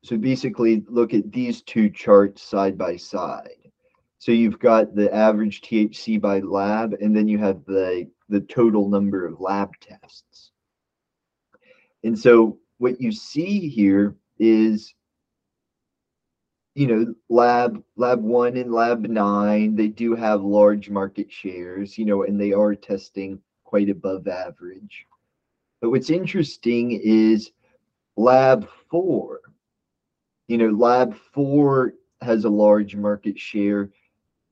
so basically look at these two charts side by side. So you've got the average THC by lab, and then you have the total number of lab tests. And so what you see here is, you know, lab 1 and lab 9, they do have large market shares, you know, and they are testing quite above average. But what's interesting is lab 4, you know, lab 4 has a large market share,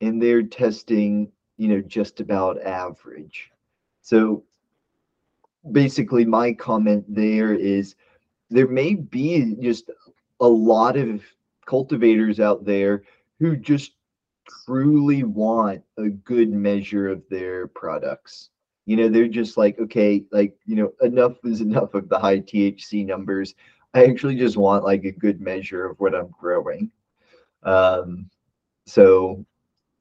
and they're testing, you know, just about average. So basically my comment there is there may be just a lot of cultivators out there who just truly want a good measure of their products. You know, they're just like, okay, like, you know, enough is enough of the high THC numbers. I actually just want like a good measure of what I'm growing.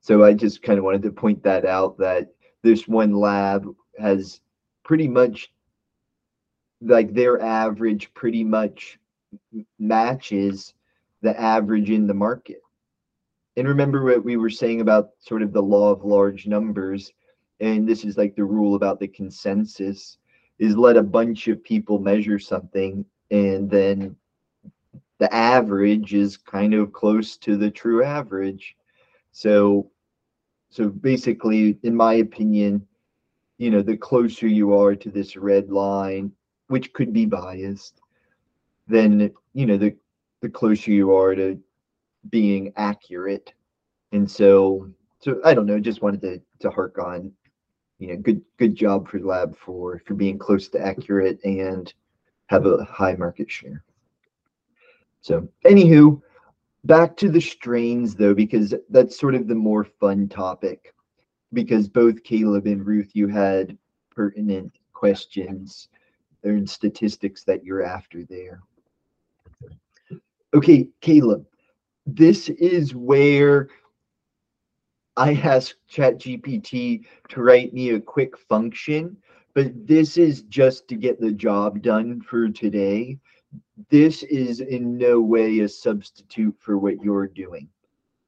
So I just kind of wanted to point that out, that this one lab has pretty much, like, their average pretty much matches the average in the market. And remember what we were saying about sort of the law of large numbers, and this is like the rule about the consensus, is let a bunch of people measure something, and then the average is kind of close to the true average. So basically, in my opinion, you know, the closer you are to this red line, which could be biased, then, you know, the closer you are to being accurate. And so I don't know, just wanted to hark on, you know, good job for lab 4 for being close to accurate and have a high market share. So anywho, back to the strains though, because that's sort of the more fun topic, because both Caleb and Ruth, you had pertinent questions and statistics that you're after there. Okay, Caleb, this is where I asked ChatGPT to write me a quick function, but this is just to get the job done for today. This is in no way a substitute for what you're doing.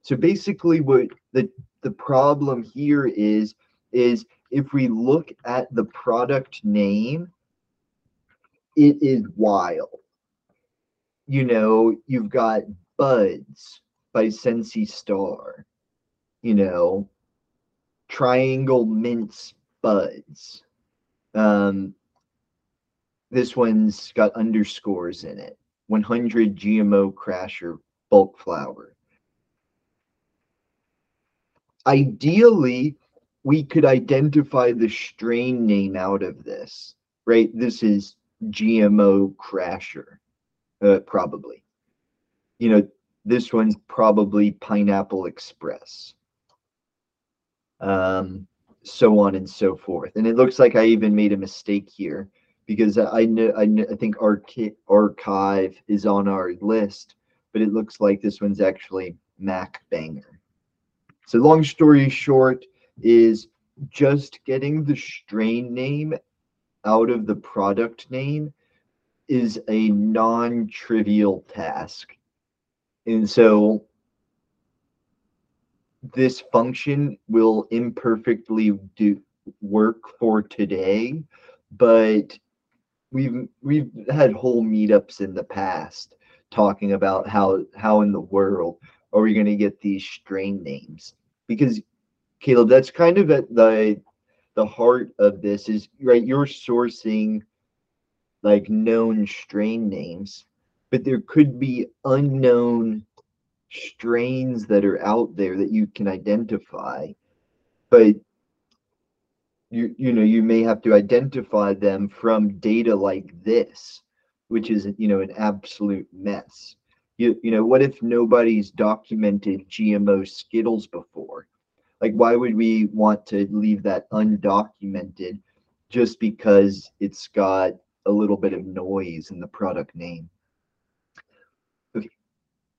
So basically what the problem here is if we look at the product name, it is wild. You know, you've got Buds by Sensi Star, you know, Triangle Mints Buds. This one's got underscores in it. 100 GMO Crasher bulk flower. Ideally, we could identify the strain name out of this, right? This is GMO Crasher, probably. You know, this one's probably Pineapple Express. So on and so forth. And it looks like I even made a mistake here. because I think Archive is on our list, but it looks like this one's actually MacBanger. So long story short is just getting the strain name out of the product name is a non-trivial task. And so this function will imperfectly do work for today, but we've had whole meetups in the past talking about how in the world are we going to get these strain names? Because Caleb, that's kind of at the heart of this is, right, you're sourcing like known strain names, but there could be unknown strains that are out there that you can identify, but you may have to identify them from data like this, which is, you know, an absolute mess. You know, what if nobody's documented GMO Skittles before? Like, why would we want to leave that undocumented just because it's got a little bit of noise in the product name? Okay,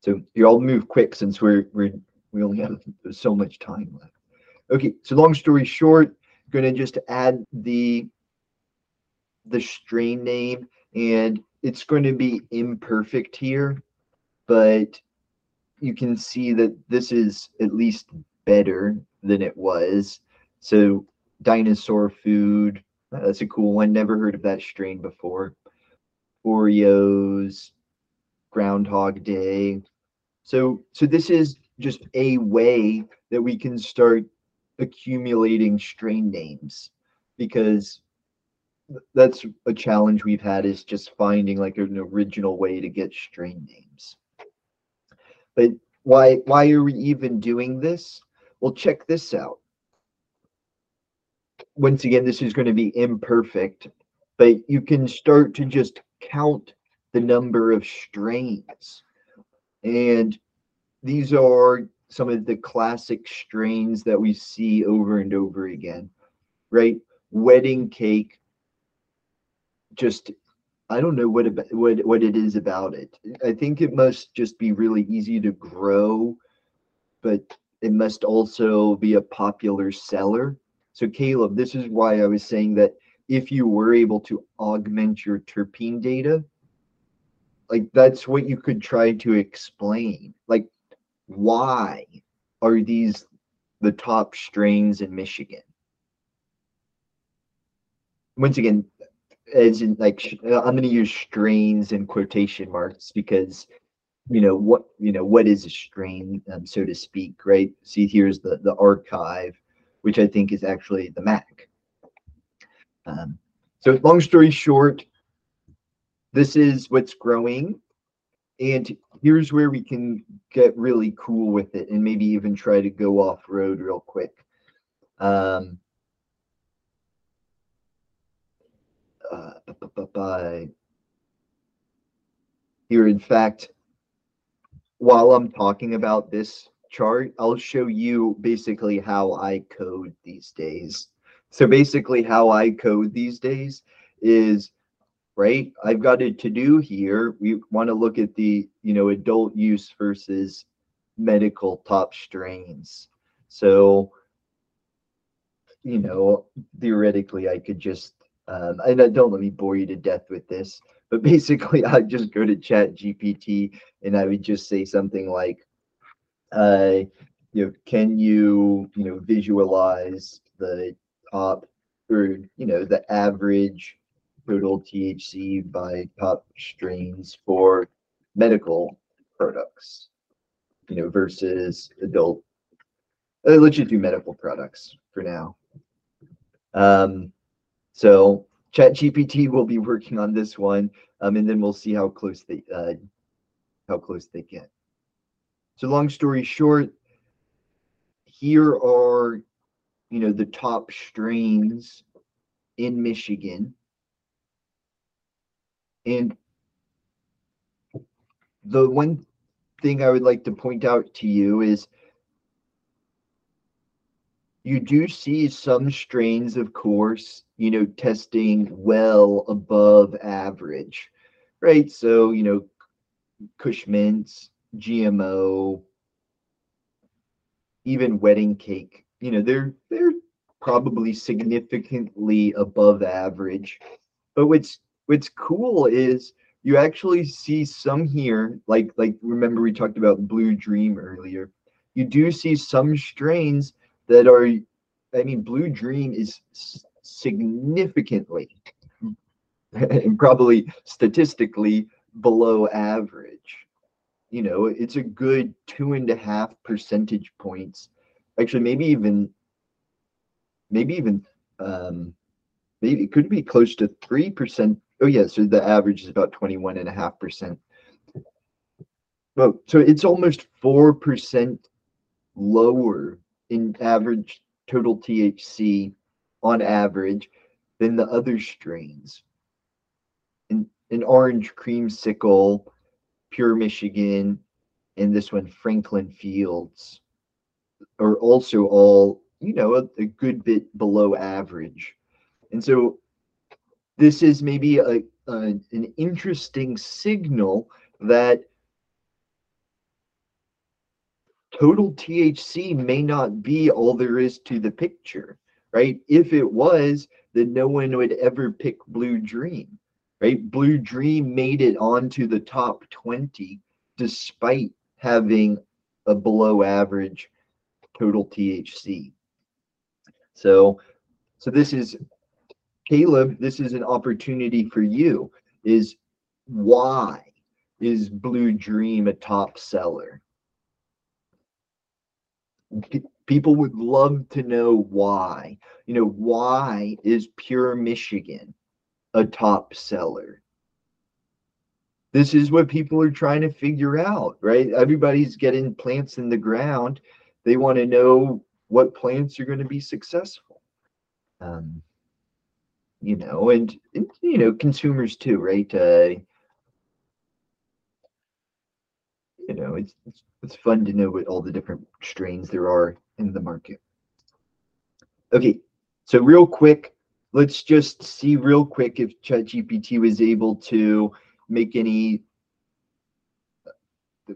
so you all move quick since we only have so much time left. Okay, so long story short, I'm gonna just add the strain name, and it's going to be imperfect here, but you can see that this is at least better than it was. So Dinosaur Food, that's a cool one, never heard of that strain before. Oreos, Groundhog Day. So this is just a way that we can start accumulating strain names, because that's a challenge we've had, is just finding like an original way to get strain names. But why are we even doing this? Well, check this out. Once again, this is going to be imperfect, but you can start to just count the number of strains. And these are some of the classic strains that we see over and over again, right? Wedding Cake, just, I don't know what it is about it. I think it must just be really easy to grow, but it must also be a popular seller. So Caleb, this is why I was saying that if you were able to augment your terpene data, like that's what you could try to explain. Like, why are these the top strains in Michigan? Once again, as in like, I'm going to use strains in quotation marks because, what is a strain, so to speak, right? See, here's the Archive, which I think is actually the Mac. So long story short, this is what's growing. And here's where we can get really cool with it and maybe even try to go off road real quick. Here, in fact, while I'm talking about this chart, I'll show you basically how I code these days. So basically how I code these days is, right, I've got a to-do here. We want to look at the, adult use versus medical top strains. So, theoretically, I could just, and don't let me bore you to death with this, but basically I'd just go to ChatGPT and I would just say something like, can you, visualize the top or, the average total THC by top strains for medical products, versus adult. Let's just do medical products for now. So ChatGPT will be working on this one, and then we'll see how close they get. So long story short, here are the top strains in Michigan, and the one thing I would like to point out to you is you do see some strains, of course, you know, testing well above average, right? So, you know, Cushmints, GMO, even Wedding Cake, you know, they're probably significantly above average. But what's cool is you actually see some here, like remember we talked about Blue Dream earlier. You do see some strains that are, I mean, Blue Dream is significantly and probably statistically below average. You know, it's a good 2.5 percentage points. Actually, maybe it could be close to 3%. Oh yeah, so the average is about 21.5%. Well, so it's almost 4% lower in average total THC on average than the other strains. An Orange Creamsicle, Pure Michigan, and this one Franklin Fields are also all, you know, a good bit below average. And so this is maybe an interesting signal that total THC may not be all there is to the picture, right? If it was, then no one would ever pick Blue Dream, right? Blue Dream made it onto the top 20 despite having a below average total THC. So this is, Caleb, this is an opportunity for you, is why is Blue Dream a top seller? People would love to know why. You know, why is Pure Michigan a top seller? This is what people are trying to figure out, right? Everybody's getting plants in the ground. They want to know what plants are going to be successful. You know, and you know, consumers too, right? You know, it's fun to know what all the different strains there are in the market. Okay, so real quick, let's just see real quick if ChatGPT was able to make any. They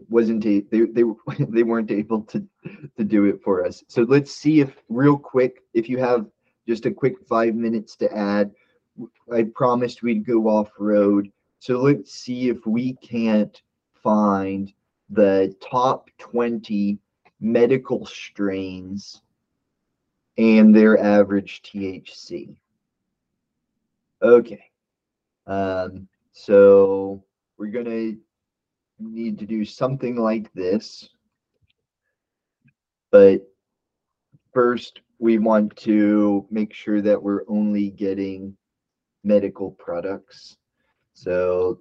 weren't able to do it for us. So let's see if real quick, if you have just a quick 5 minutes to add. I promised we'd go off road. So let's see if we can't find the top 20 medical strains and their average THC. Okay. So we're going to need to do something like this. But first, we want to make sure that we're only getting medical products. So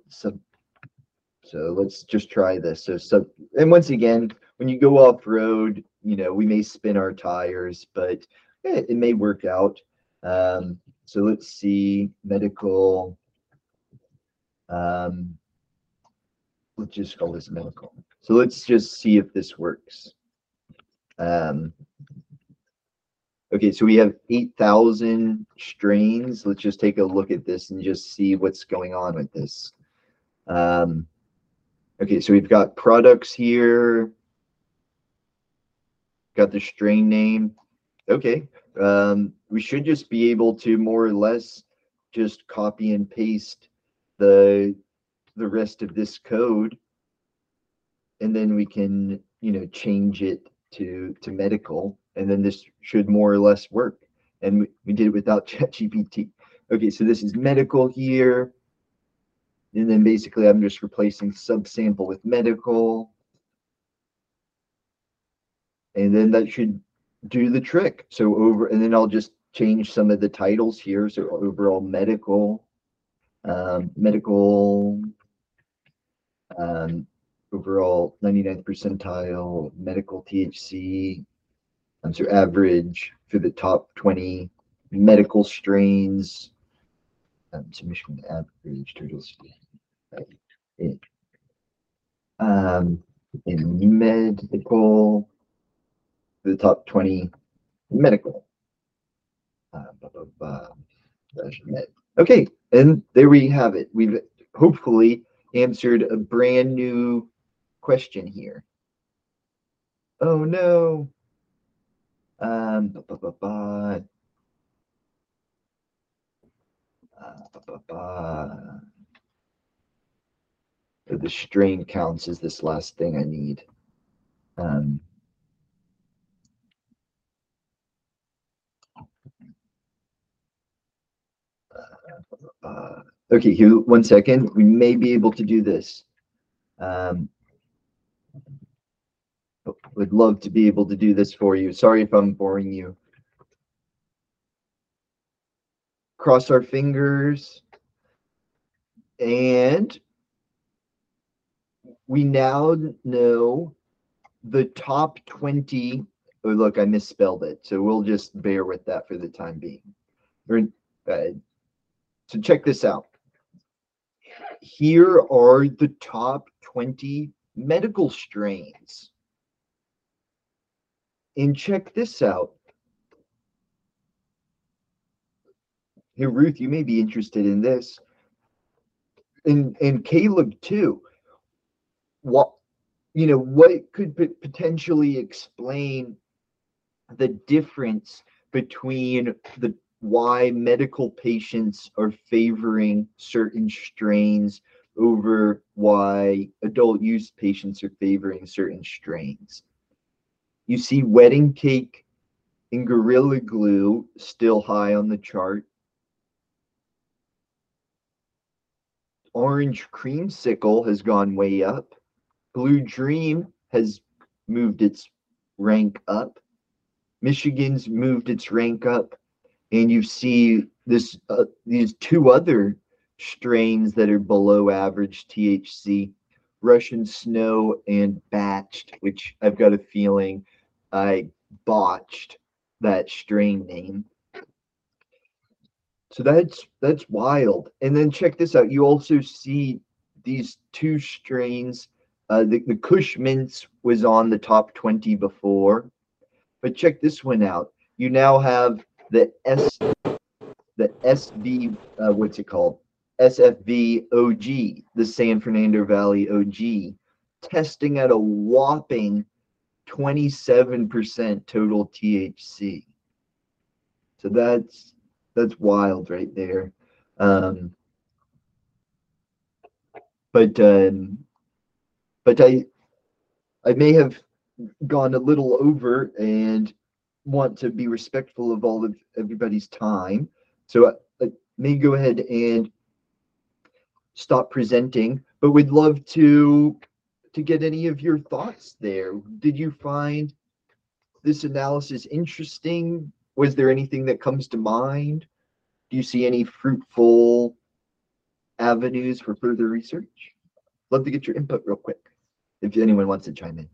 let's just try this. So, and once again, when you go off road, you know, we may spin our tires, but it may work out. So let's see, medical. Let's just call this medical. So let's just see if this works. Okay, so we have 8,000 strains. Let's just take a look at this and just see what's going on with this. Okay, so we've got products here, got the strain name. Okay, we should just be able to more or less just copy and paste the rest of this code, and then we can, you know, change it to medical, and then this should more or less work. And we did it without ChatGPT. Okay, so this is medical here. And then basically I'm just replacing subsample with medical. And then that should do the trick. So over, and then I'll just change some of the titles here. So overall medical, overall 99th percentile, medical THC. So average for the top 20 medical strains. Submission average total strain. In medical, the top 20 medical. Okay, and there we have it. We've hopefully answered a brand new question here. Oh no. So the strain counts is this last thing I need. Okay, here, one second. We may be able to do this. Would love to be able to do this for you. Sorry if I'm boring you. Cross our fingers. And we now know the top 20. Oh, look, I misspelled it. So we'll just bear with that for the time being. So check this out. Here are the top 20 medical strains. And check this out. Hey, Ruth, you may be interested in this. And Caleb, too. What could potentially explain the difference between why medical patients are favoring certain strains over why adult use patients are favoring certain strains? You see Wedding Cake and Gorilla Glue still high on the chart. Orange Creamsicle has gone way up. Blue Dream has moved its rank up. Michigan's moved its rank up. And you see this these two other strains that are below average THC, Russian Snow and Batched, which I've got a feeling I botched that strain name. So that's wild. And then check this out. You also see these two strains. The Cushmints was on the top 20 before, but check this one out. You now have the SFV OG, the San Fernando Valley OG, testing at a whopping 27% total THC. So that's wild right there. But I may have gone a little over and want to be respectful of all of everybody's time. So I may go ahead and stop presenting, but we'd love to get any of your thoughts there. Did you find this analysis interesting? Was there anything that comes to mind? Do you see any fruitful avenues for further research? Love to get your input real quick if anyone wants to chime in.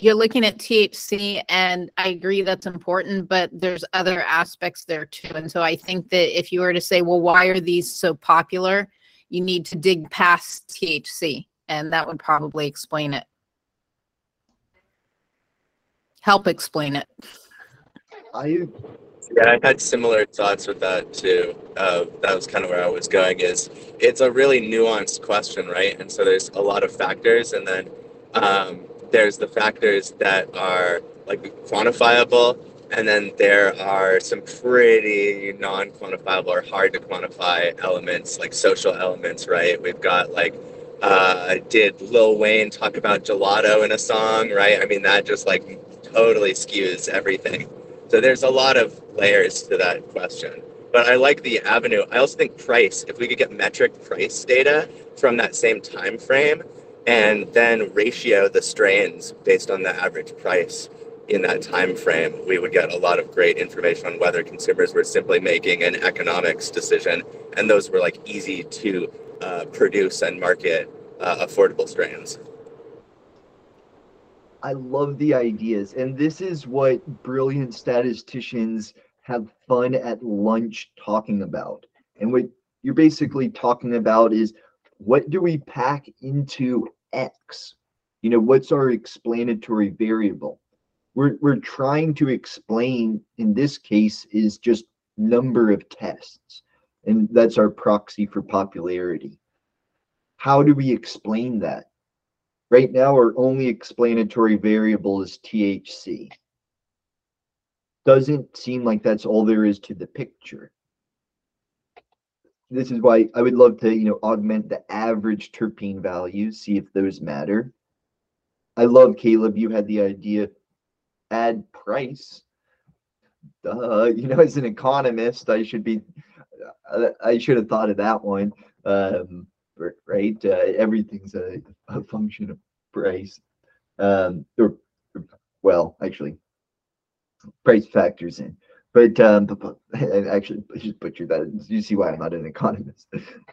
You're looking at THC, and I agree that's important, but there's other aspects there too. And so I think that if you were to say, well, why are these so popular? You need to dig past THC, and that would probably explain it. Help explain it. Yeah, I had similar thoughts with that too. That was kind of where I was going. It's a really nuanced question, right? And so there's a lot of factors, and then there's the factors that are like quantifiable, and then there are some pretty non-quantifiable or hard to quantify elements, like social elements, right? We've got like, did Lil Wayne talk about gelato in a song, right? I mean, that just like totally skews everything. So there's a lot of layers to that question, but I like the avenue. I also think price, if we could get metric price data from that same time frame and then ratio the strains based on the average price in that time frame, we would get a lot of great information on whether consumers were simply making an economics decision and those were like easy to produce and market affordable strains. I love the ideas, and this is what brilliant statisticians have fun at lunch talking about. And what you're basically talking about is what do we pack into X? You know, what's our explanatory variable? We're trying to explain, in this case, is just number of tests. And that's our proxy for popularity. How do we explain that? Right now, our only explanatory variable is THC. Doesn't seem like that's all there is to the picture. This is why I would love to, you know, augment the average terpene values, see if those matter. I love, Caleb, you had the idea, add price. You know, as an economist, I should have thought of that one. Right? Everything's a function of price. Well, actually, price factors in. But I actually just butchered that. You see why I'm not an economist.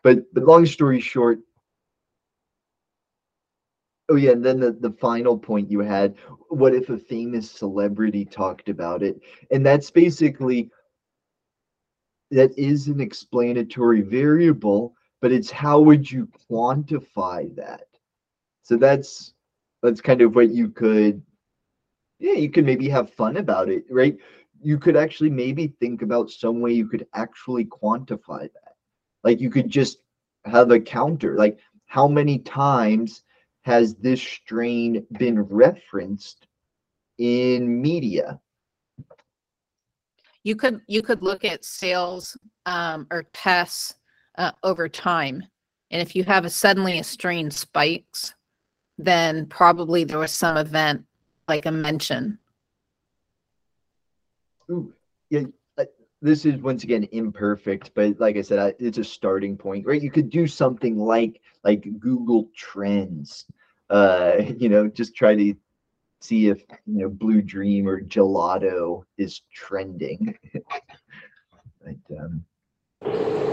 But long story short. Oh, yeah. And then the final point you had, what if a famous celebrity talked about it? And that's basically, that is an explanatory variable, but it's how would you quantify that? So that's kind of what you could, yeah, you could maybe have fun about it, right? You could actually maybe think about some way you could actually quantify that. Like you could just have a counter, like how many times has this strain been referenced in media? You could look at sales or tests over time. And if you have suddenly a strain spikes, then probably there was some event like a mention. Ooh, yeah, this is once again imperfect, but like I said, it's a starting point, right? You could do something like Google Trends, you know, just try to see if, you know, Blue Dream or Gelato is trending. But,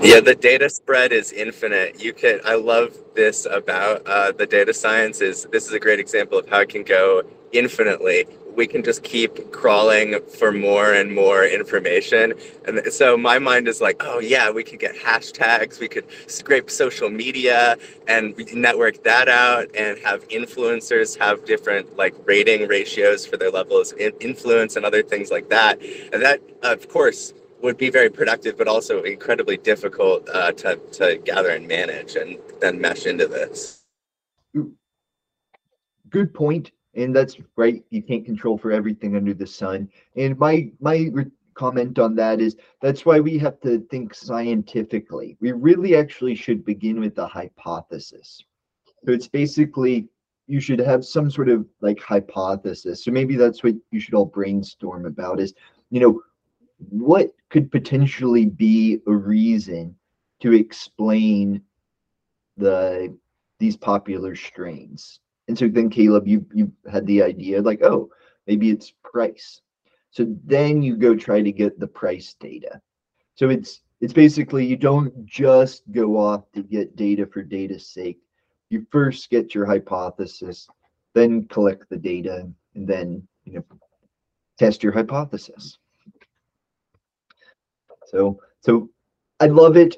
yeah, the data spread is infinite. You could, I love this about the data science is, this is a great example of how it can go infinitely. We can just keep crawling for more and more information. And so my mind is like, oh yeah, we could get hashtags, we could scrape social media and network that out and have influencers have different like rating ratios for their levels of influence and other things like that. And that, of course, would be very productive, but also incredibly difficult to gather and manage and then mesh into this. Good point. And that's right. You can't control for everything under the sun. And my comment on that is that's why we have to think scientifically. We really actually should begin with a hypothesis. So it's basically you should have some sort of like hypothesis. So maybe that's what you should all brainstorm about is, you know, what could potentially be a reason to explain these popular strains. And so then, Caleb, you had the idea like, oh, maybe it's price. So then you go try to get the price data. So it's basically you don't just go off to get data for data's sake. You first get your hypothesis, then collect the data, and then, you know, test your hypothesis. So I love it.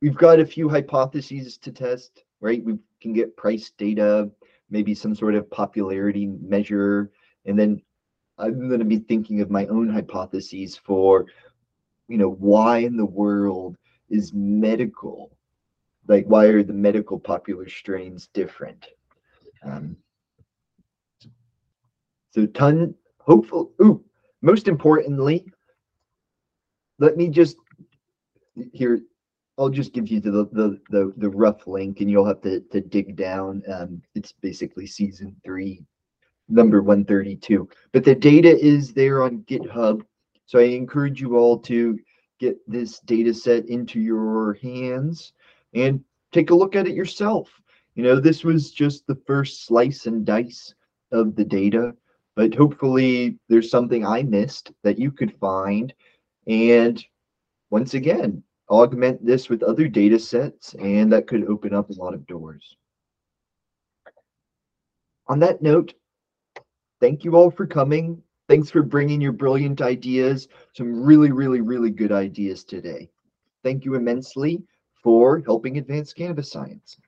We've got a few hypotheses to test, right? We can get price data, maybe some sort of popularity measure. And then I'm going to be thinking of my own hypotheses for, you know, why in the world is medical, like why are the medical popular strains different? So ton, hopeful, ooh, most importantly, let me just here, I'll just give you the rough link and you'll have to dig down. It's basically season 3, number 132. But the data is there on GitHub. So I encourage you all to get this data set into your hands and take a look at it yourself. You know, this was just the first slice and dice of the data, but hopefully there's something I missed that you could find. And once again, augment this with other data sets, and that could open up a lot of doors. On that note, thank you all for coming. Thanks for bringing your brilliant ideas, some really, really, really good ideas today. Thank you immensely for helping advance cannabis science.